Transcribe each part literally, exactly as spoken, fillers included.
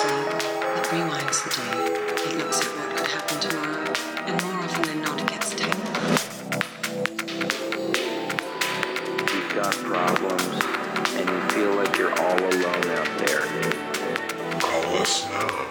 sleep, it rewinds the day, it looks at what could happen tomorrow, and more often than not it gets tangled. You've got problems, and you feel like you're all alone out there. Call us now.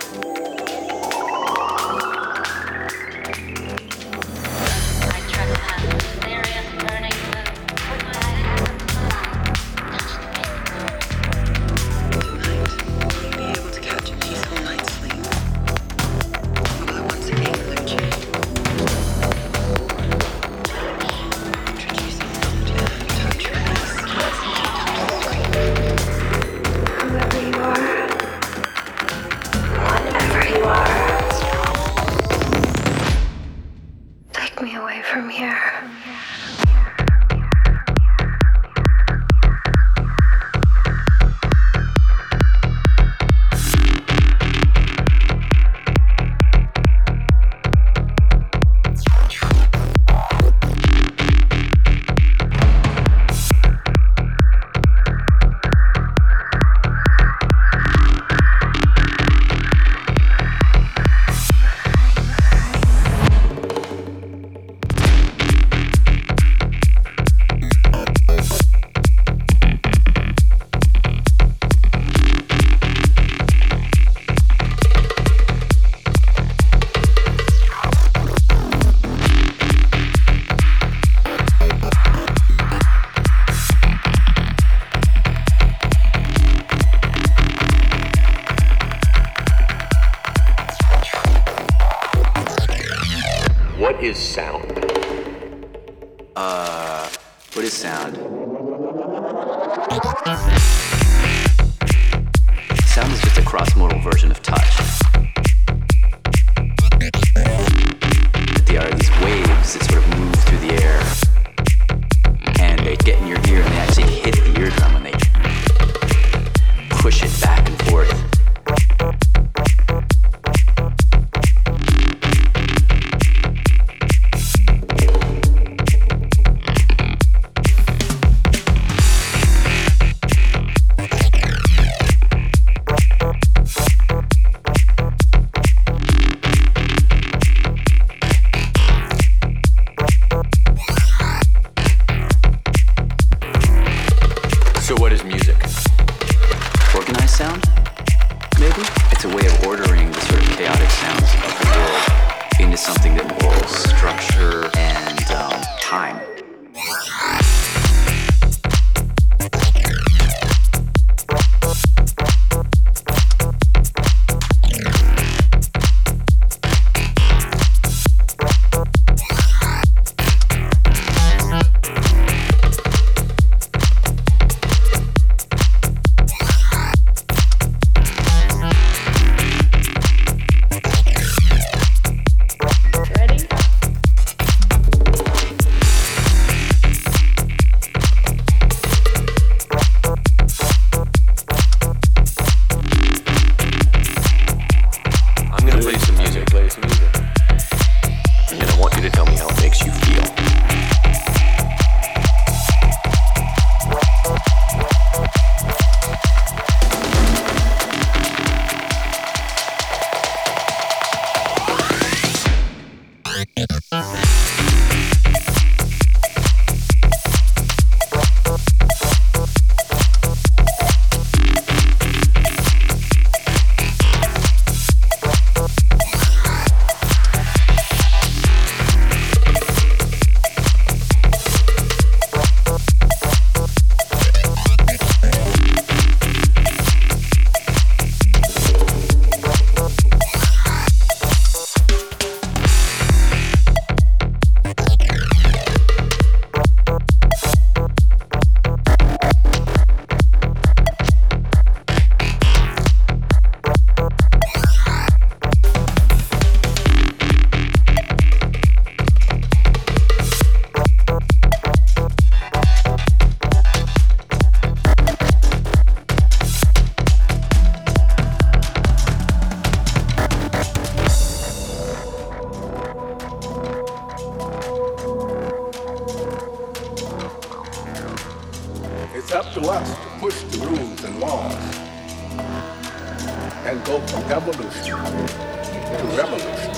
and go from evolution to revolution.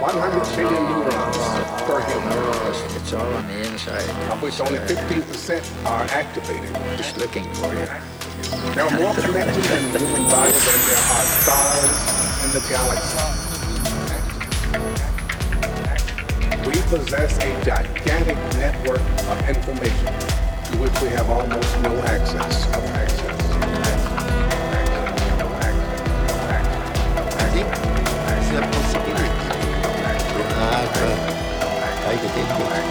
one hundred billion neurons per human. It's all on the inside. Of which only fifteen percent are activated. Just looking for you. There are more connections in the human body than there are stars in the galaxy. We possess a gigantic network of information to which we have almost no access. No access. No access. No access. I think it's a possibility. I think it's involved.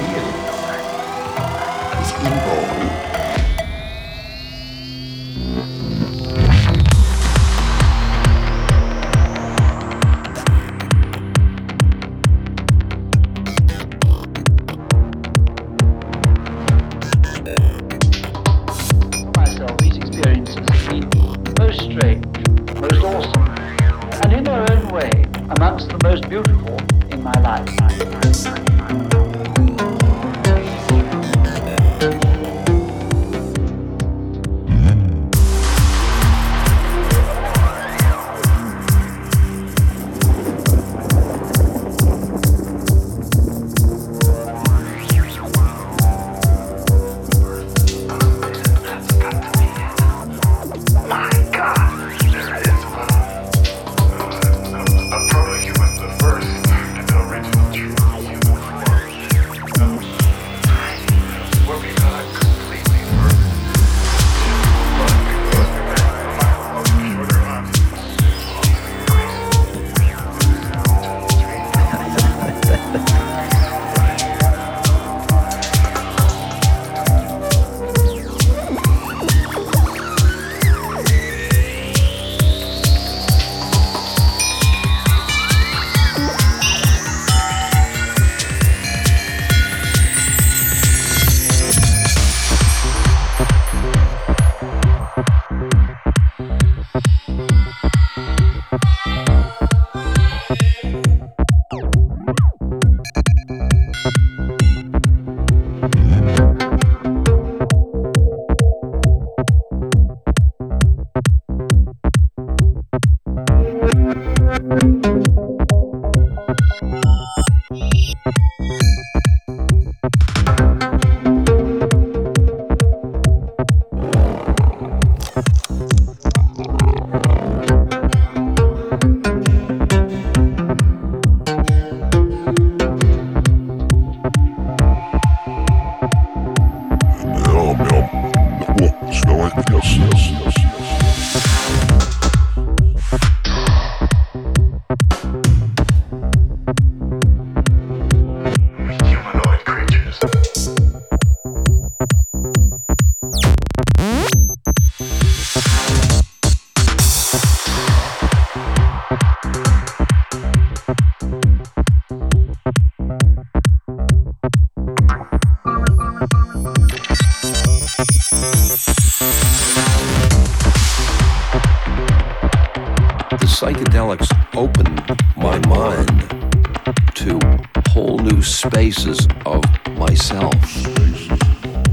Spaces of myself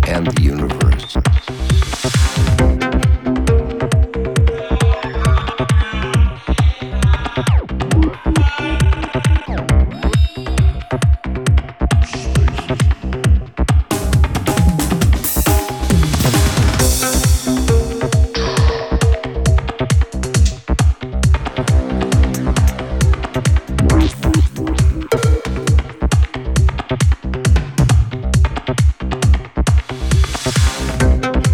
and the universe. We'll be right back.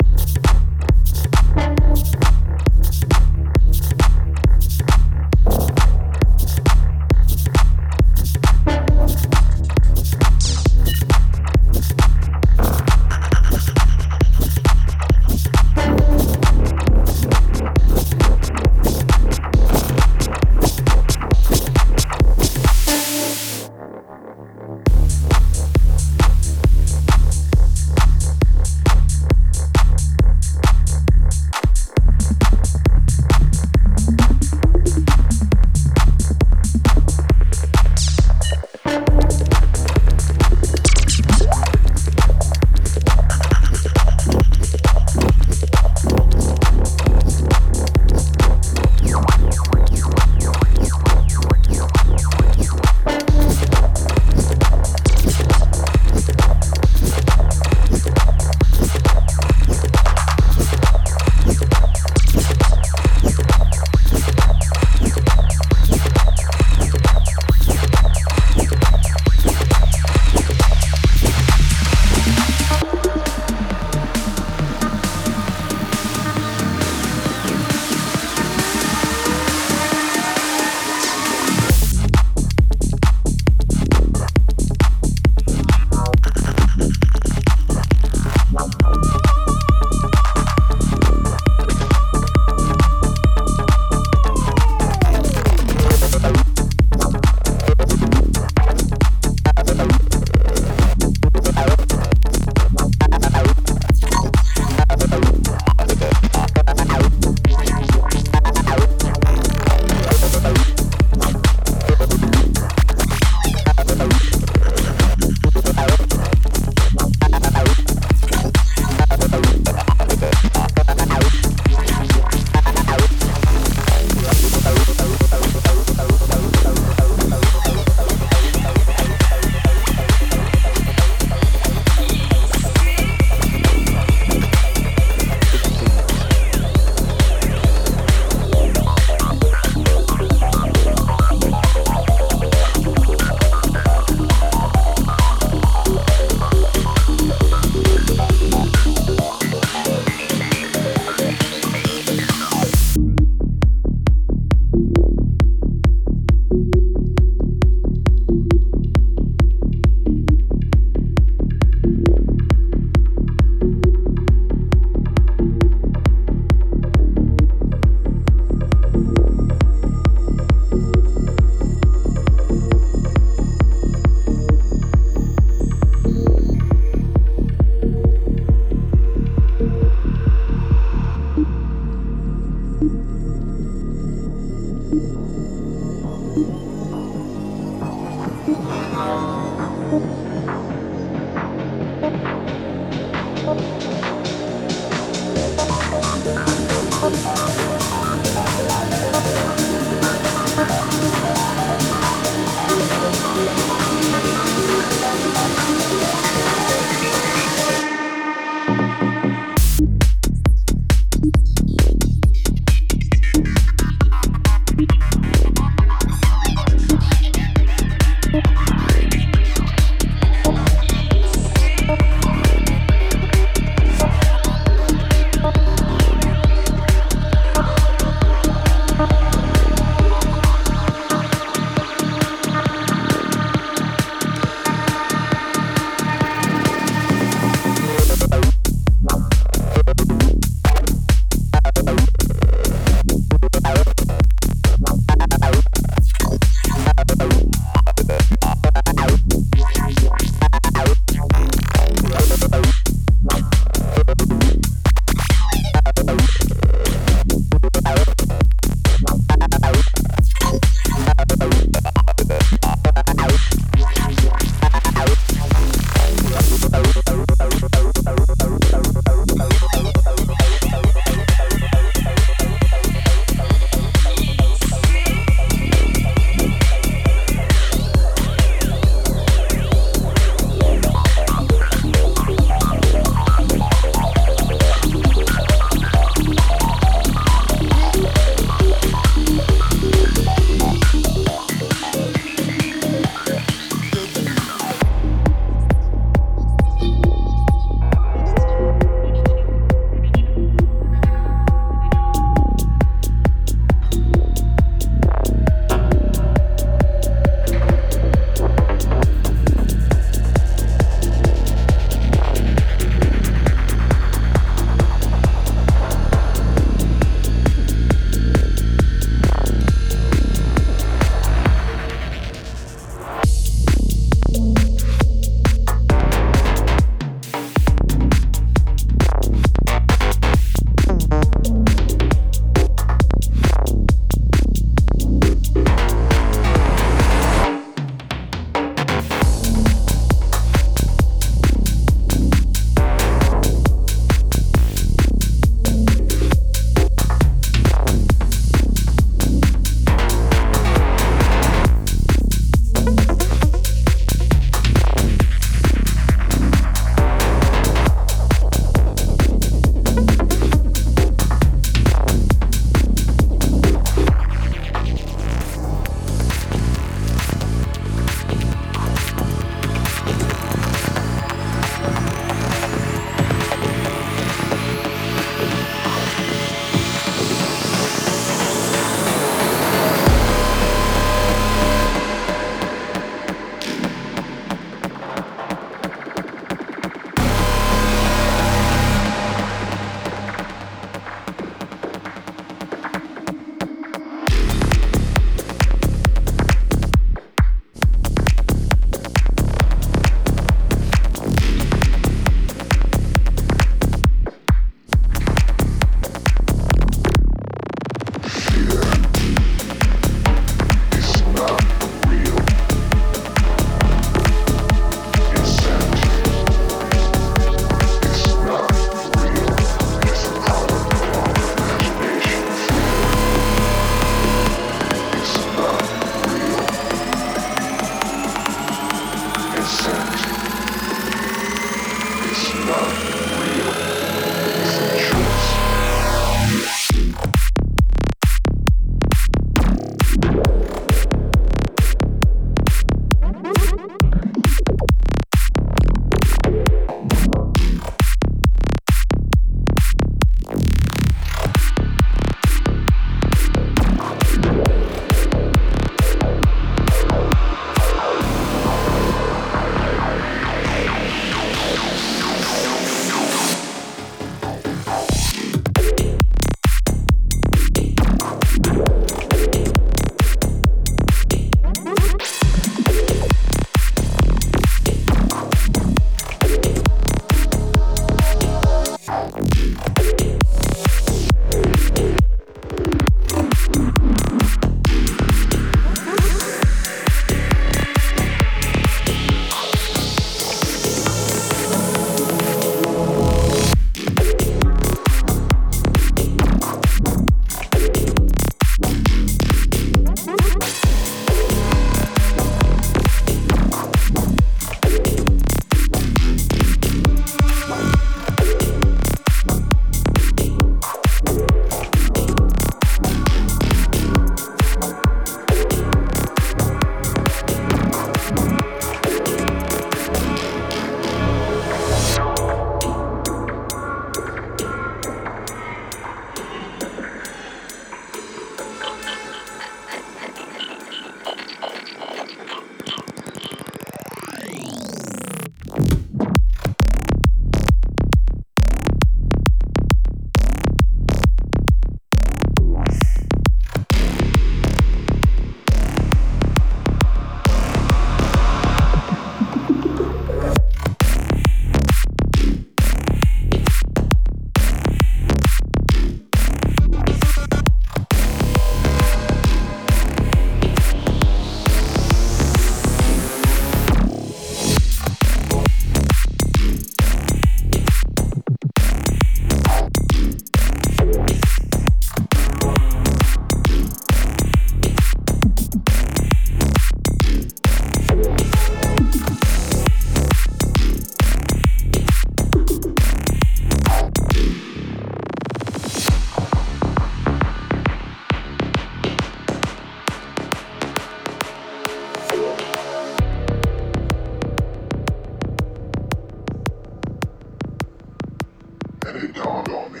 elle était endormie.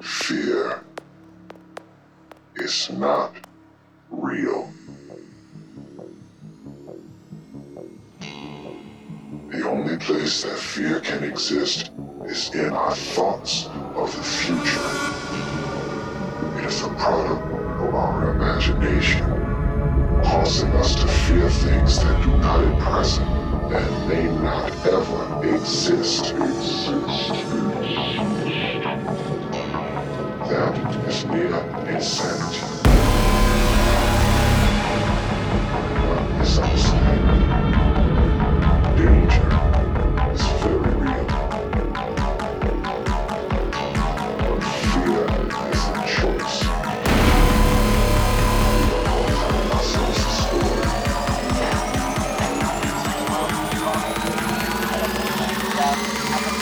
Fear is not real. The only place that fear can exist is in our thoughts of the future. It is a product of our imagination, causing us to fear things that do not at present and may not ever exist. That is mere insanity. What is outside? I'm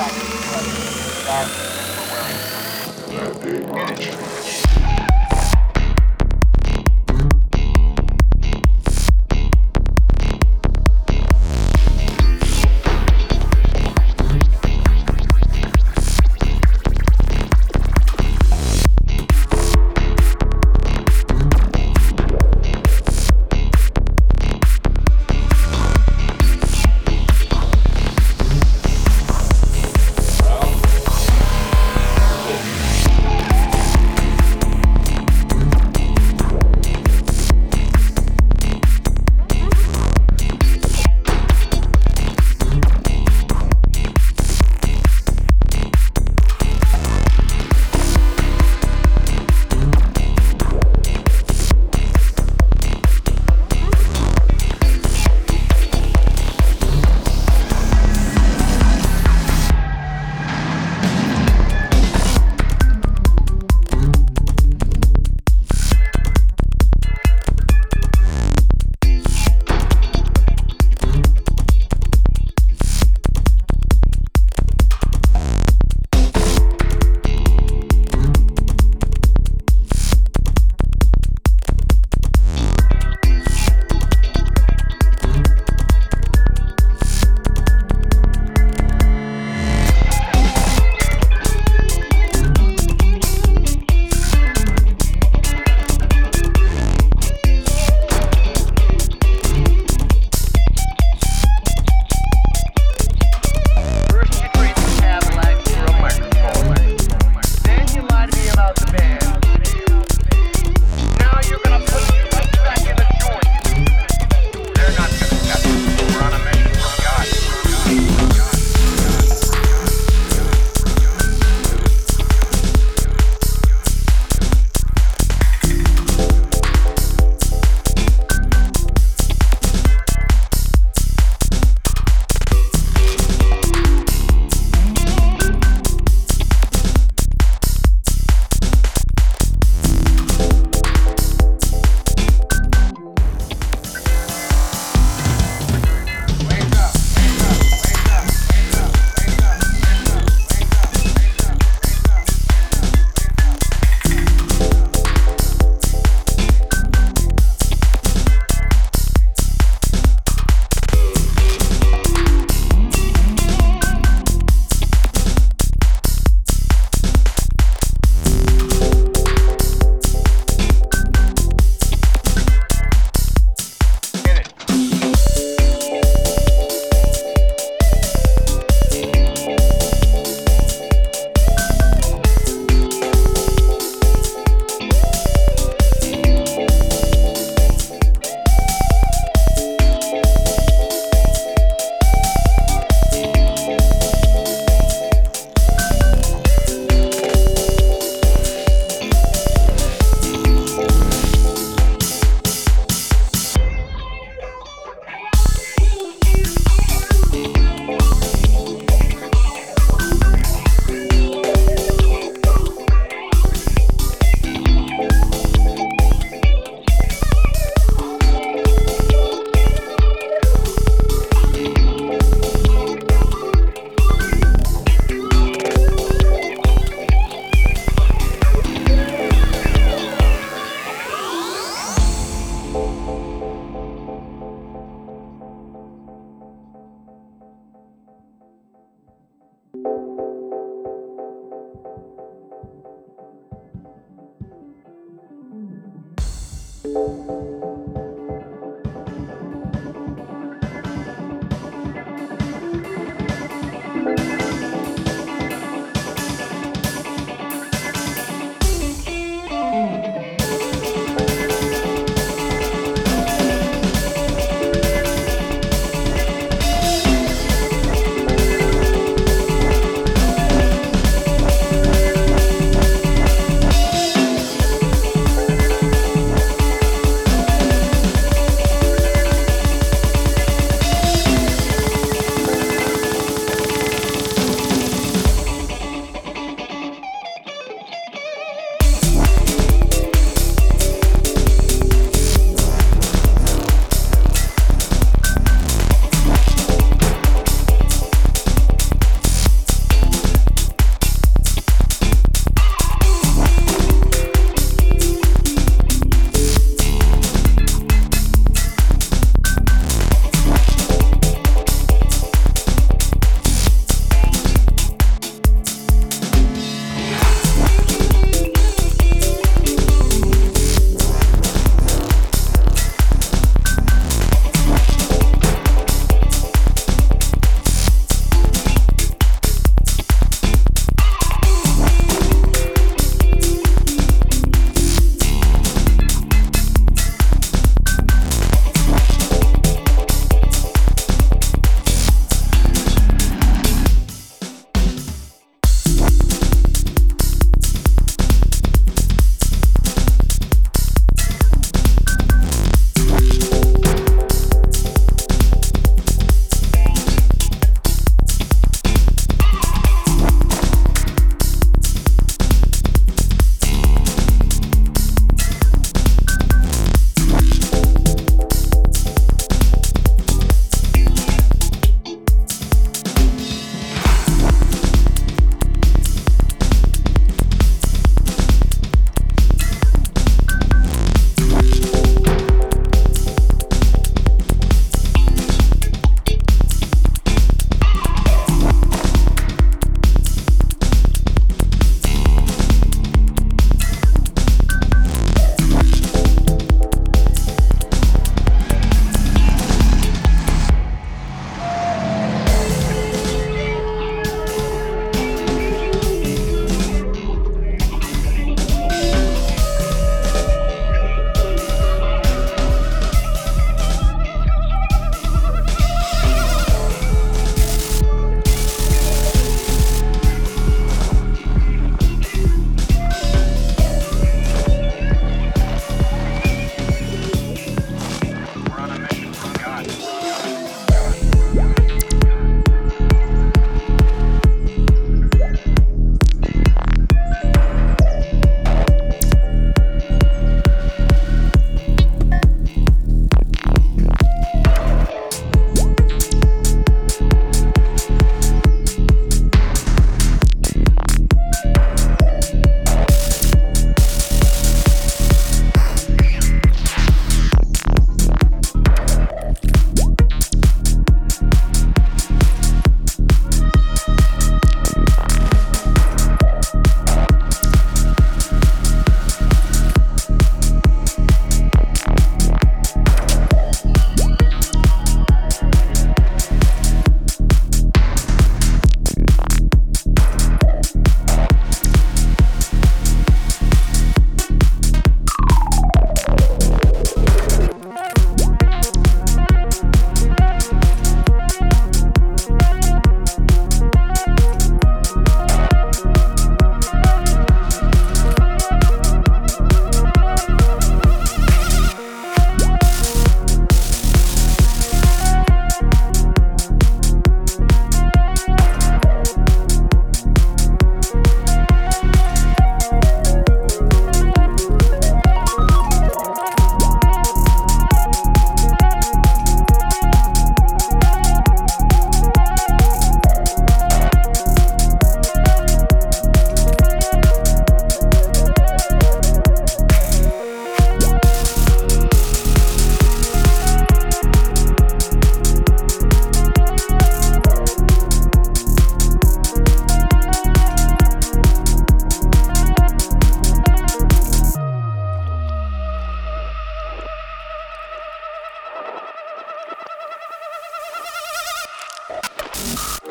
But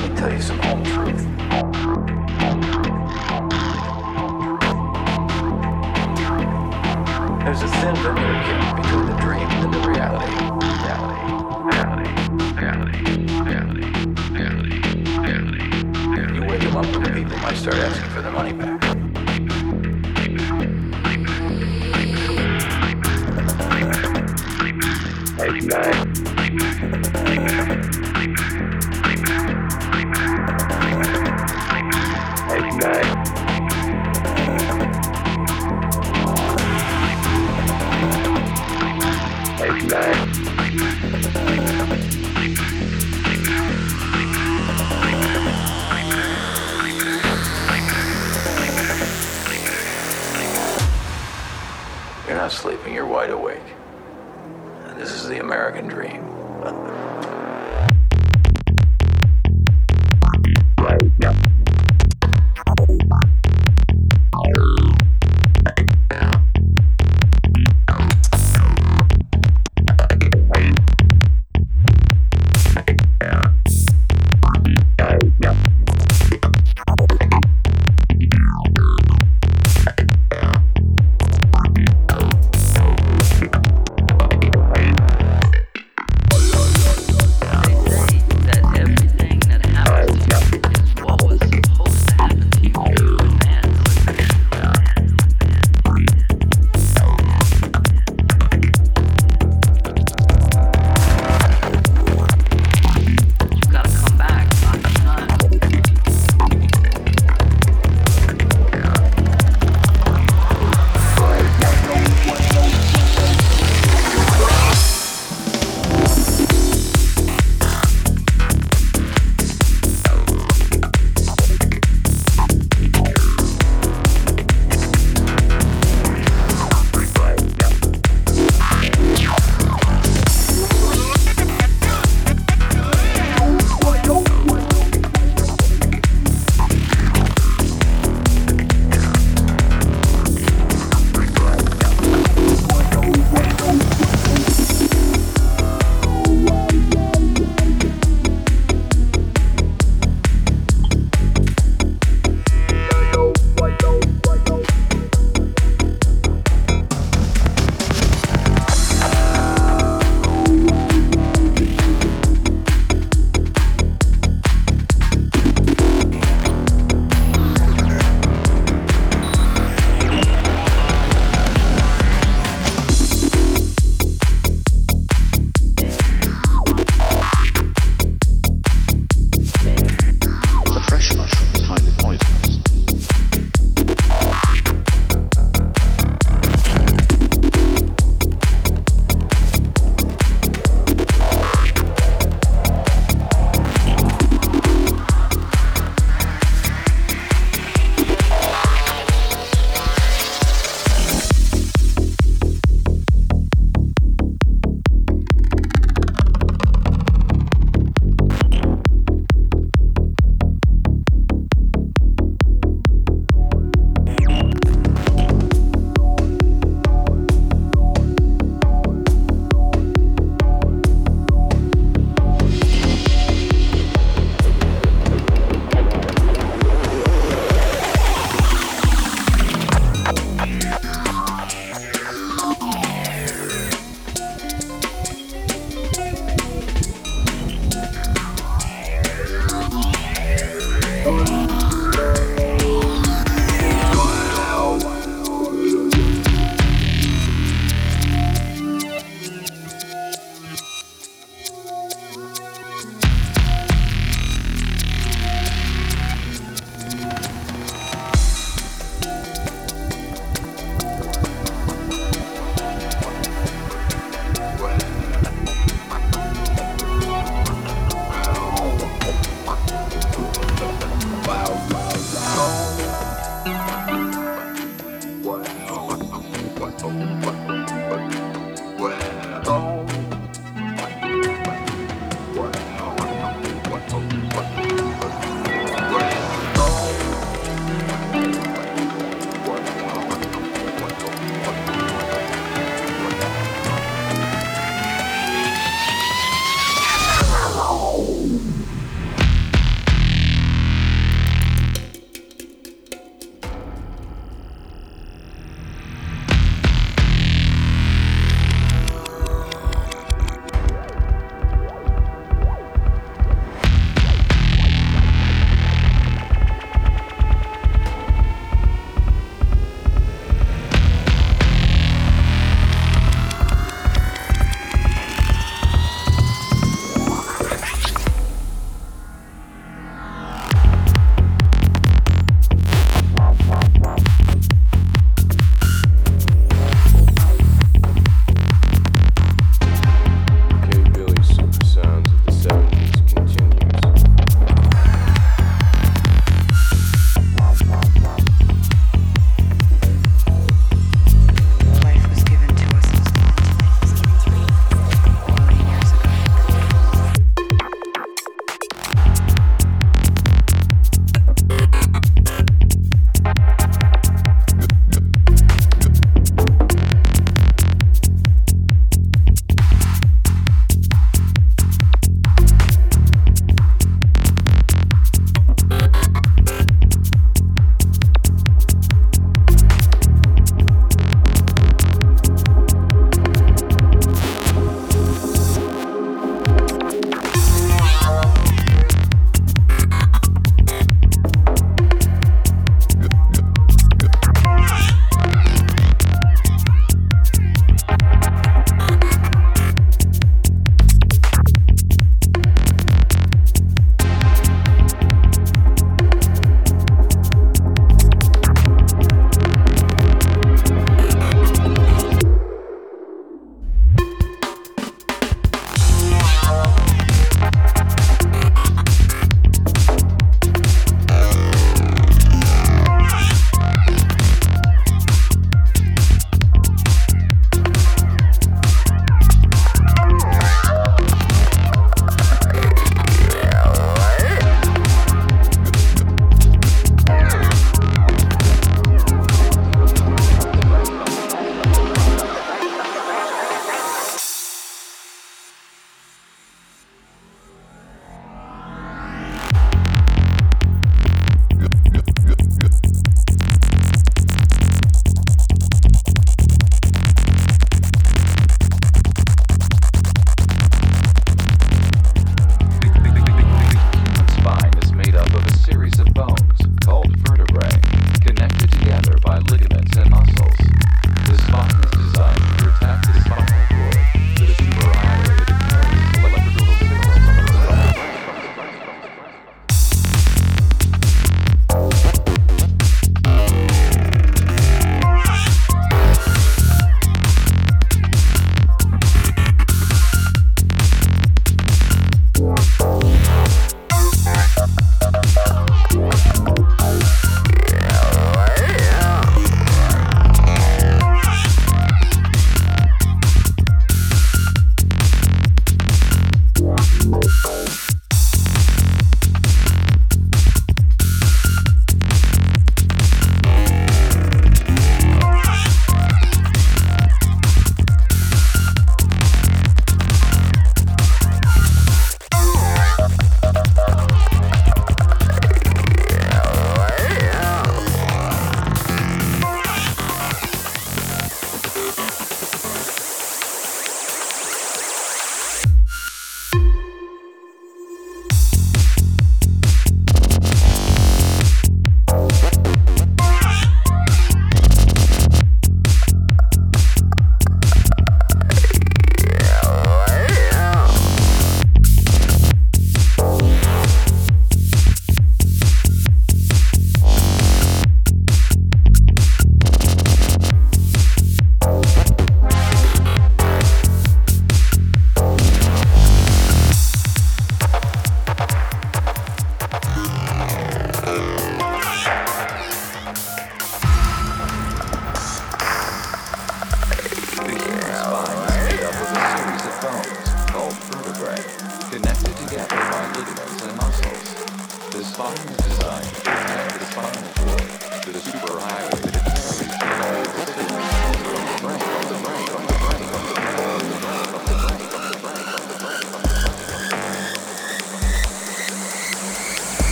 Let me tell you some home truth. Home truth. Home truth. Home truth. There's a thin vertical gap between the dream and the reality. Reality. Reality. Reality. Reality. Reality. Reality. You wake them up and people might start asking for their money back. Money back. Money back. Money back. You're not sleeping, you're wide awake. And this is the American dream.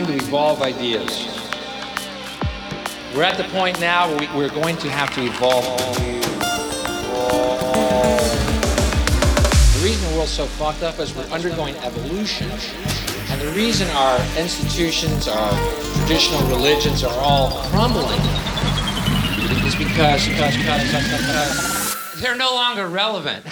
time to evolve ideas. We're at the point now where we're going to have to evolve. The reason the world's so fucked up is we're undergoing evolution. And the reason our institutions, our traditional religions are all crumbling is because, because, because, because they're no longer relevant.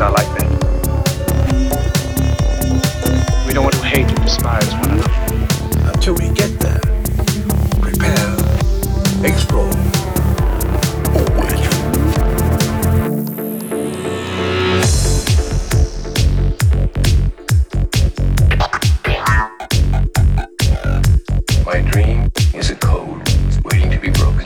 it's not like that. We don't want to hate and despise one another. Until we get there, prepare, explore, always. My dream is a code waiting to be broken.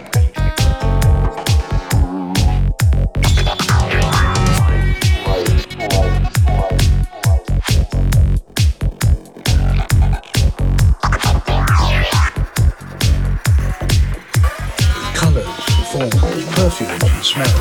Perfumes and smells.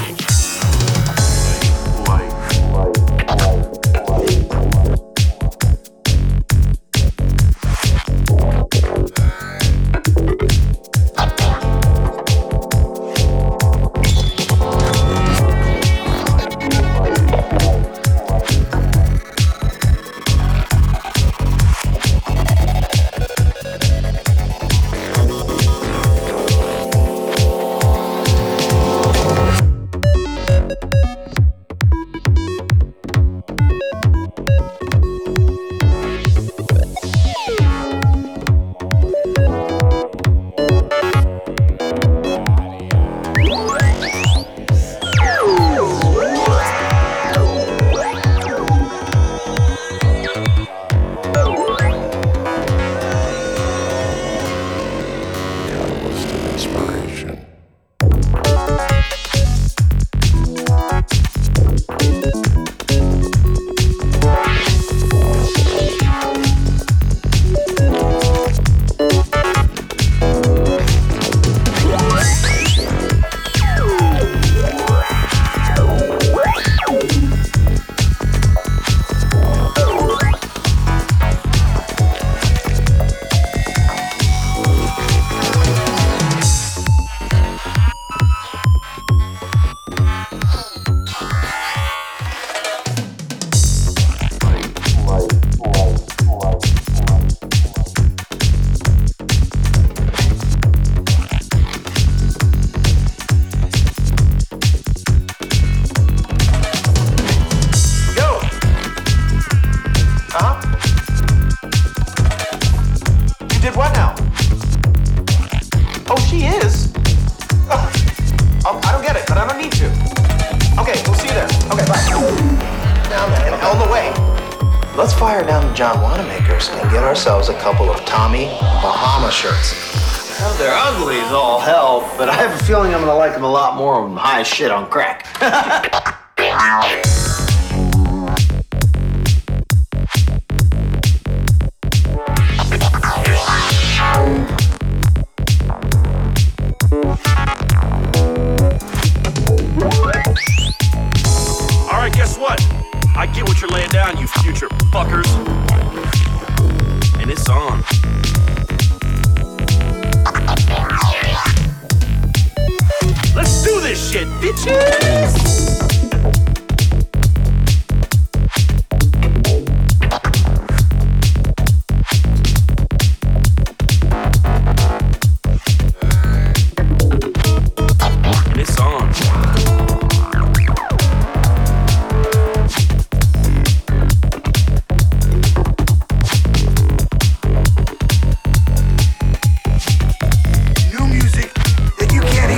A couple of Tommy Bahama shirts. Well, they're ugly as all hell, but I have a feeling I'm gonna like them a lot more when high shit on crack. All right, guess what? I get what you're laying down, you future fuckers. It's on. Let's do this shit, bitches!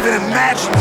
Imagine.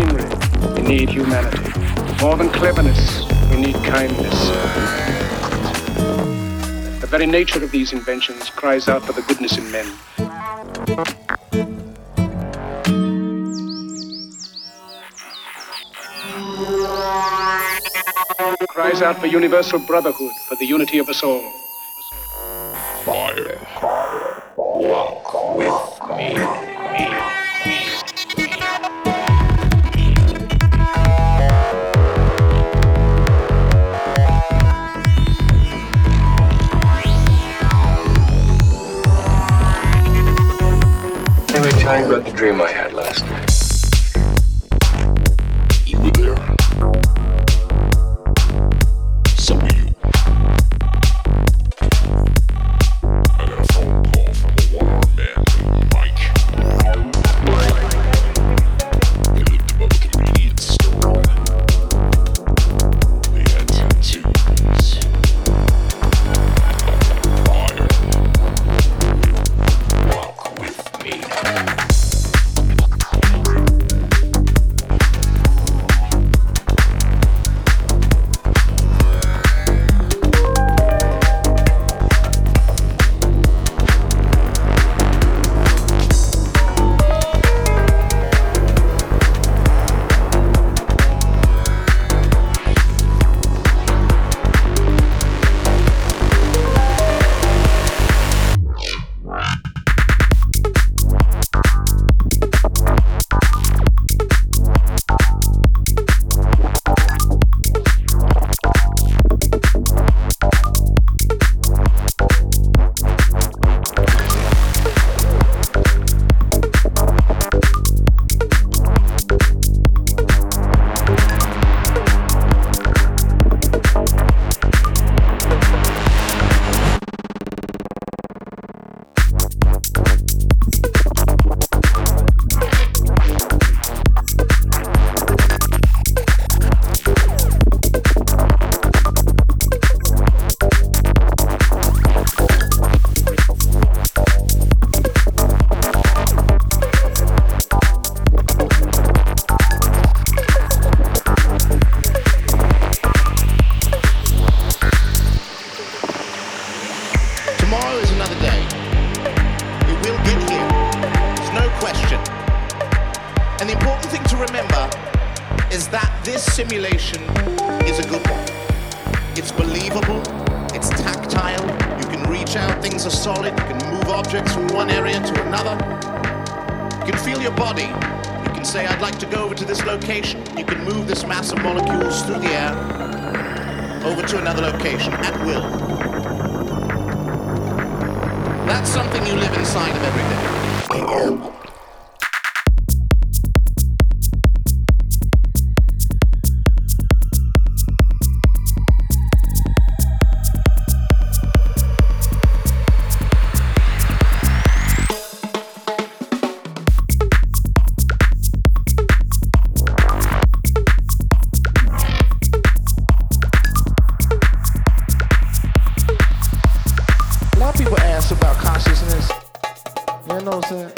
machinery, we need humanity. More than cleverness, we need kindness. The very nature of these inventions cries out for the goodness in men. Cries out for universal brotherhood, for the unity of us all. Fire, fire, walk with me, me. I got the dream I had last night. You were there. So were you. I got a phone call from a one-armed man named Mike. They lived above a convenience store. They had tattoos. Fire. Walk with me. About consciousness, you know what I'm saying?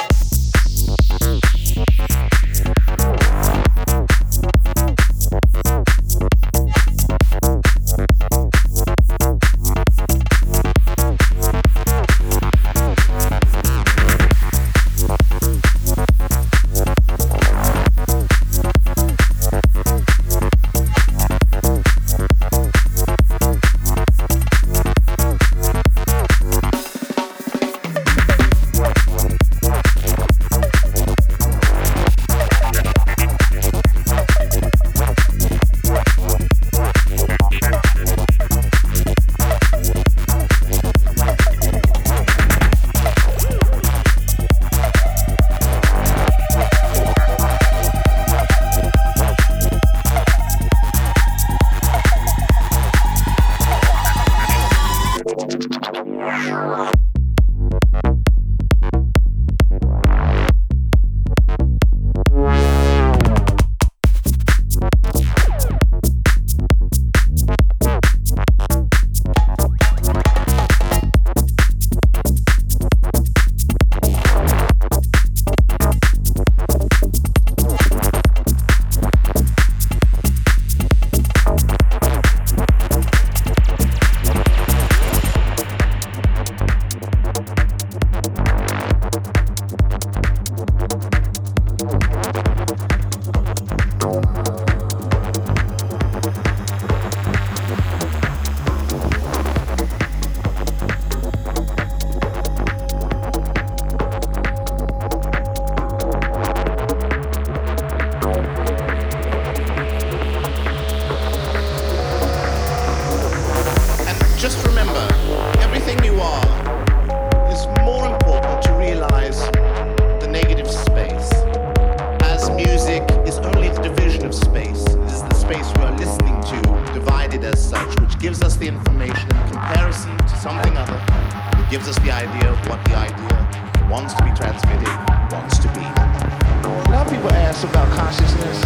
gives us the idea of what the idea wants to be transmitted, wants to be. A lot of people ask about consciousness.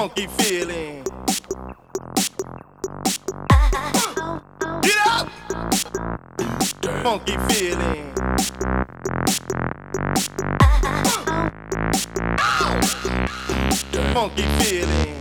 funky feeling. Get up! Funky feeling. Funky feeling.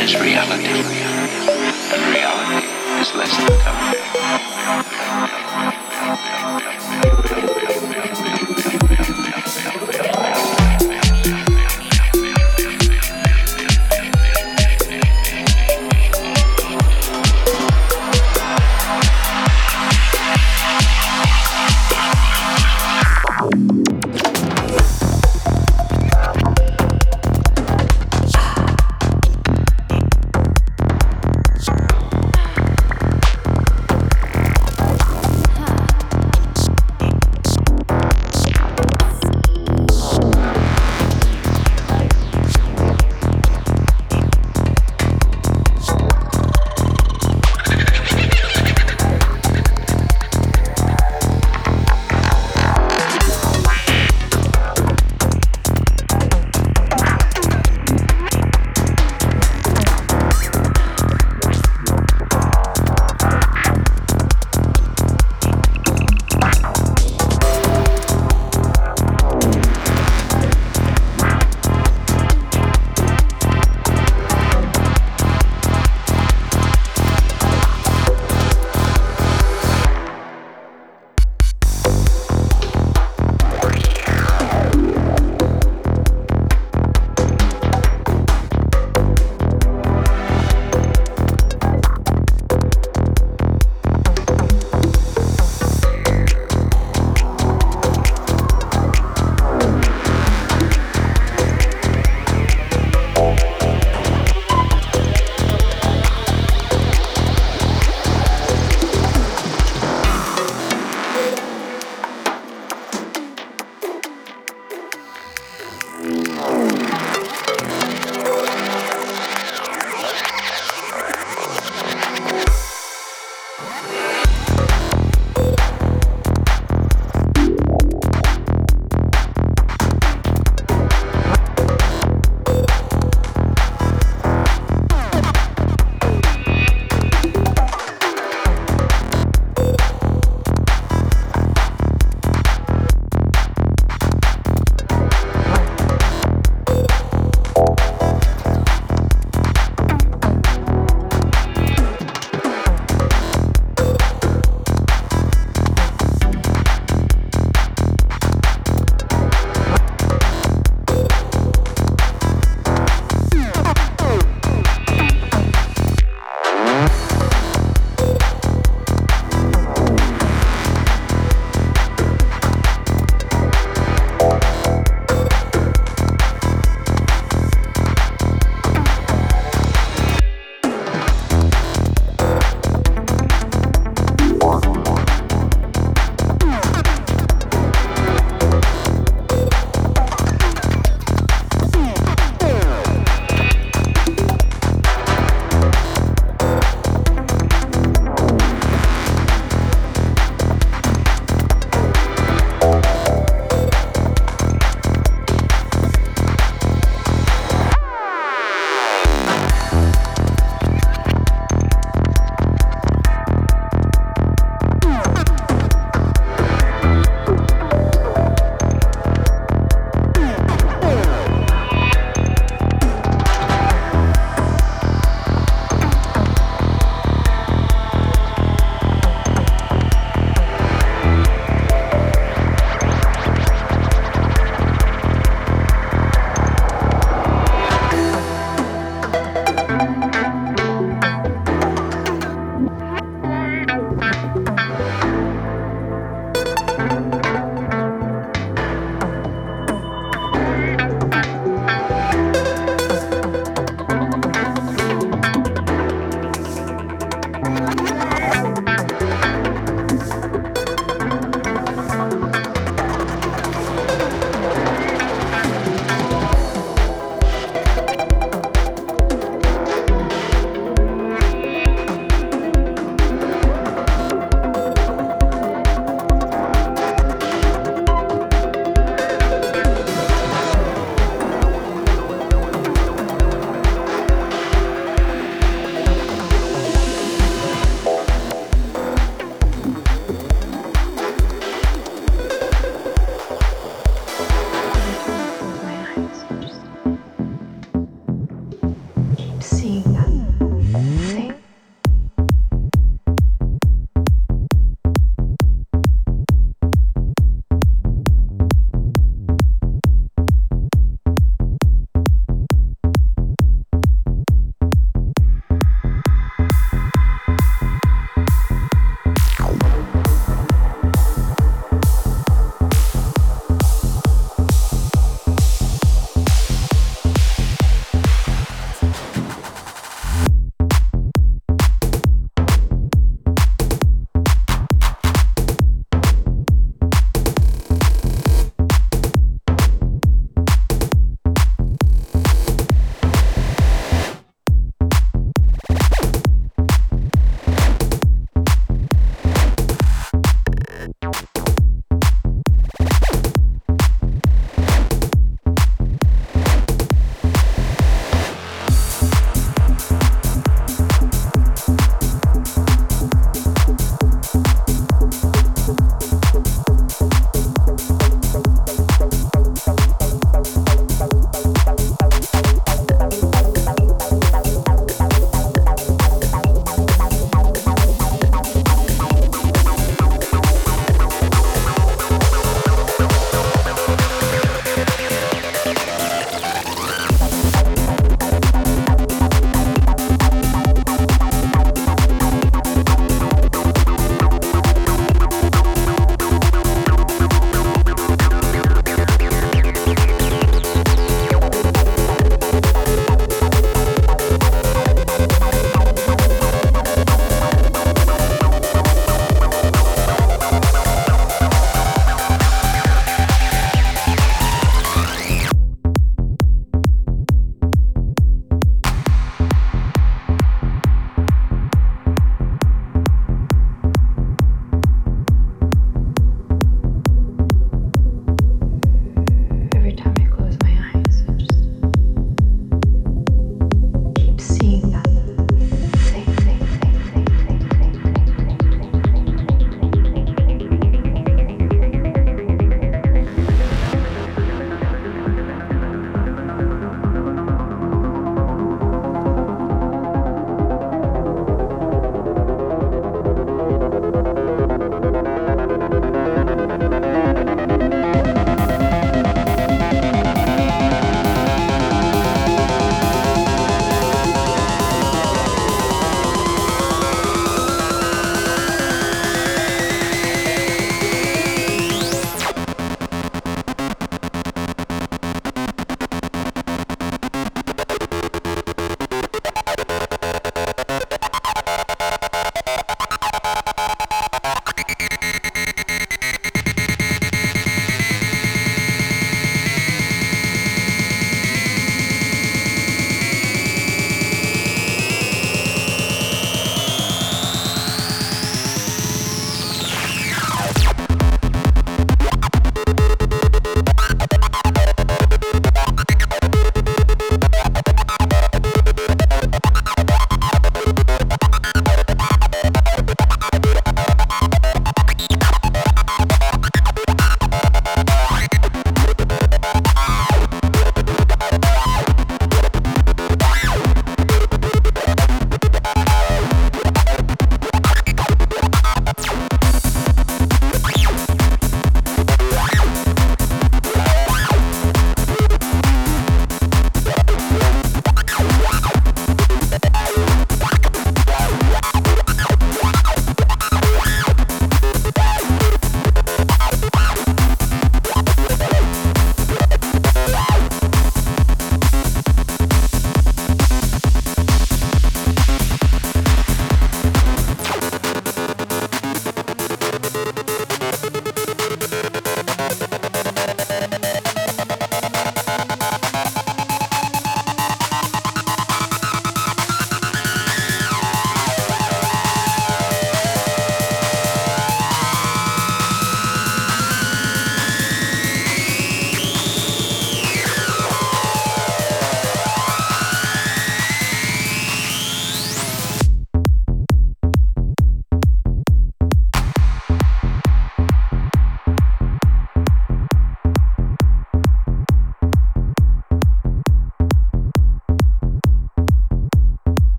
is reality, and reality is less than compare.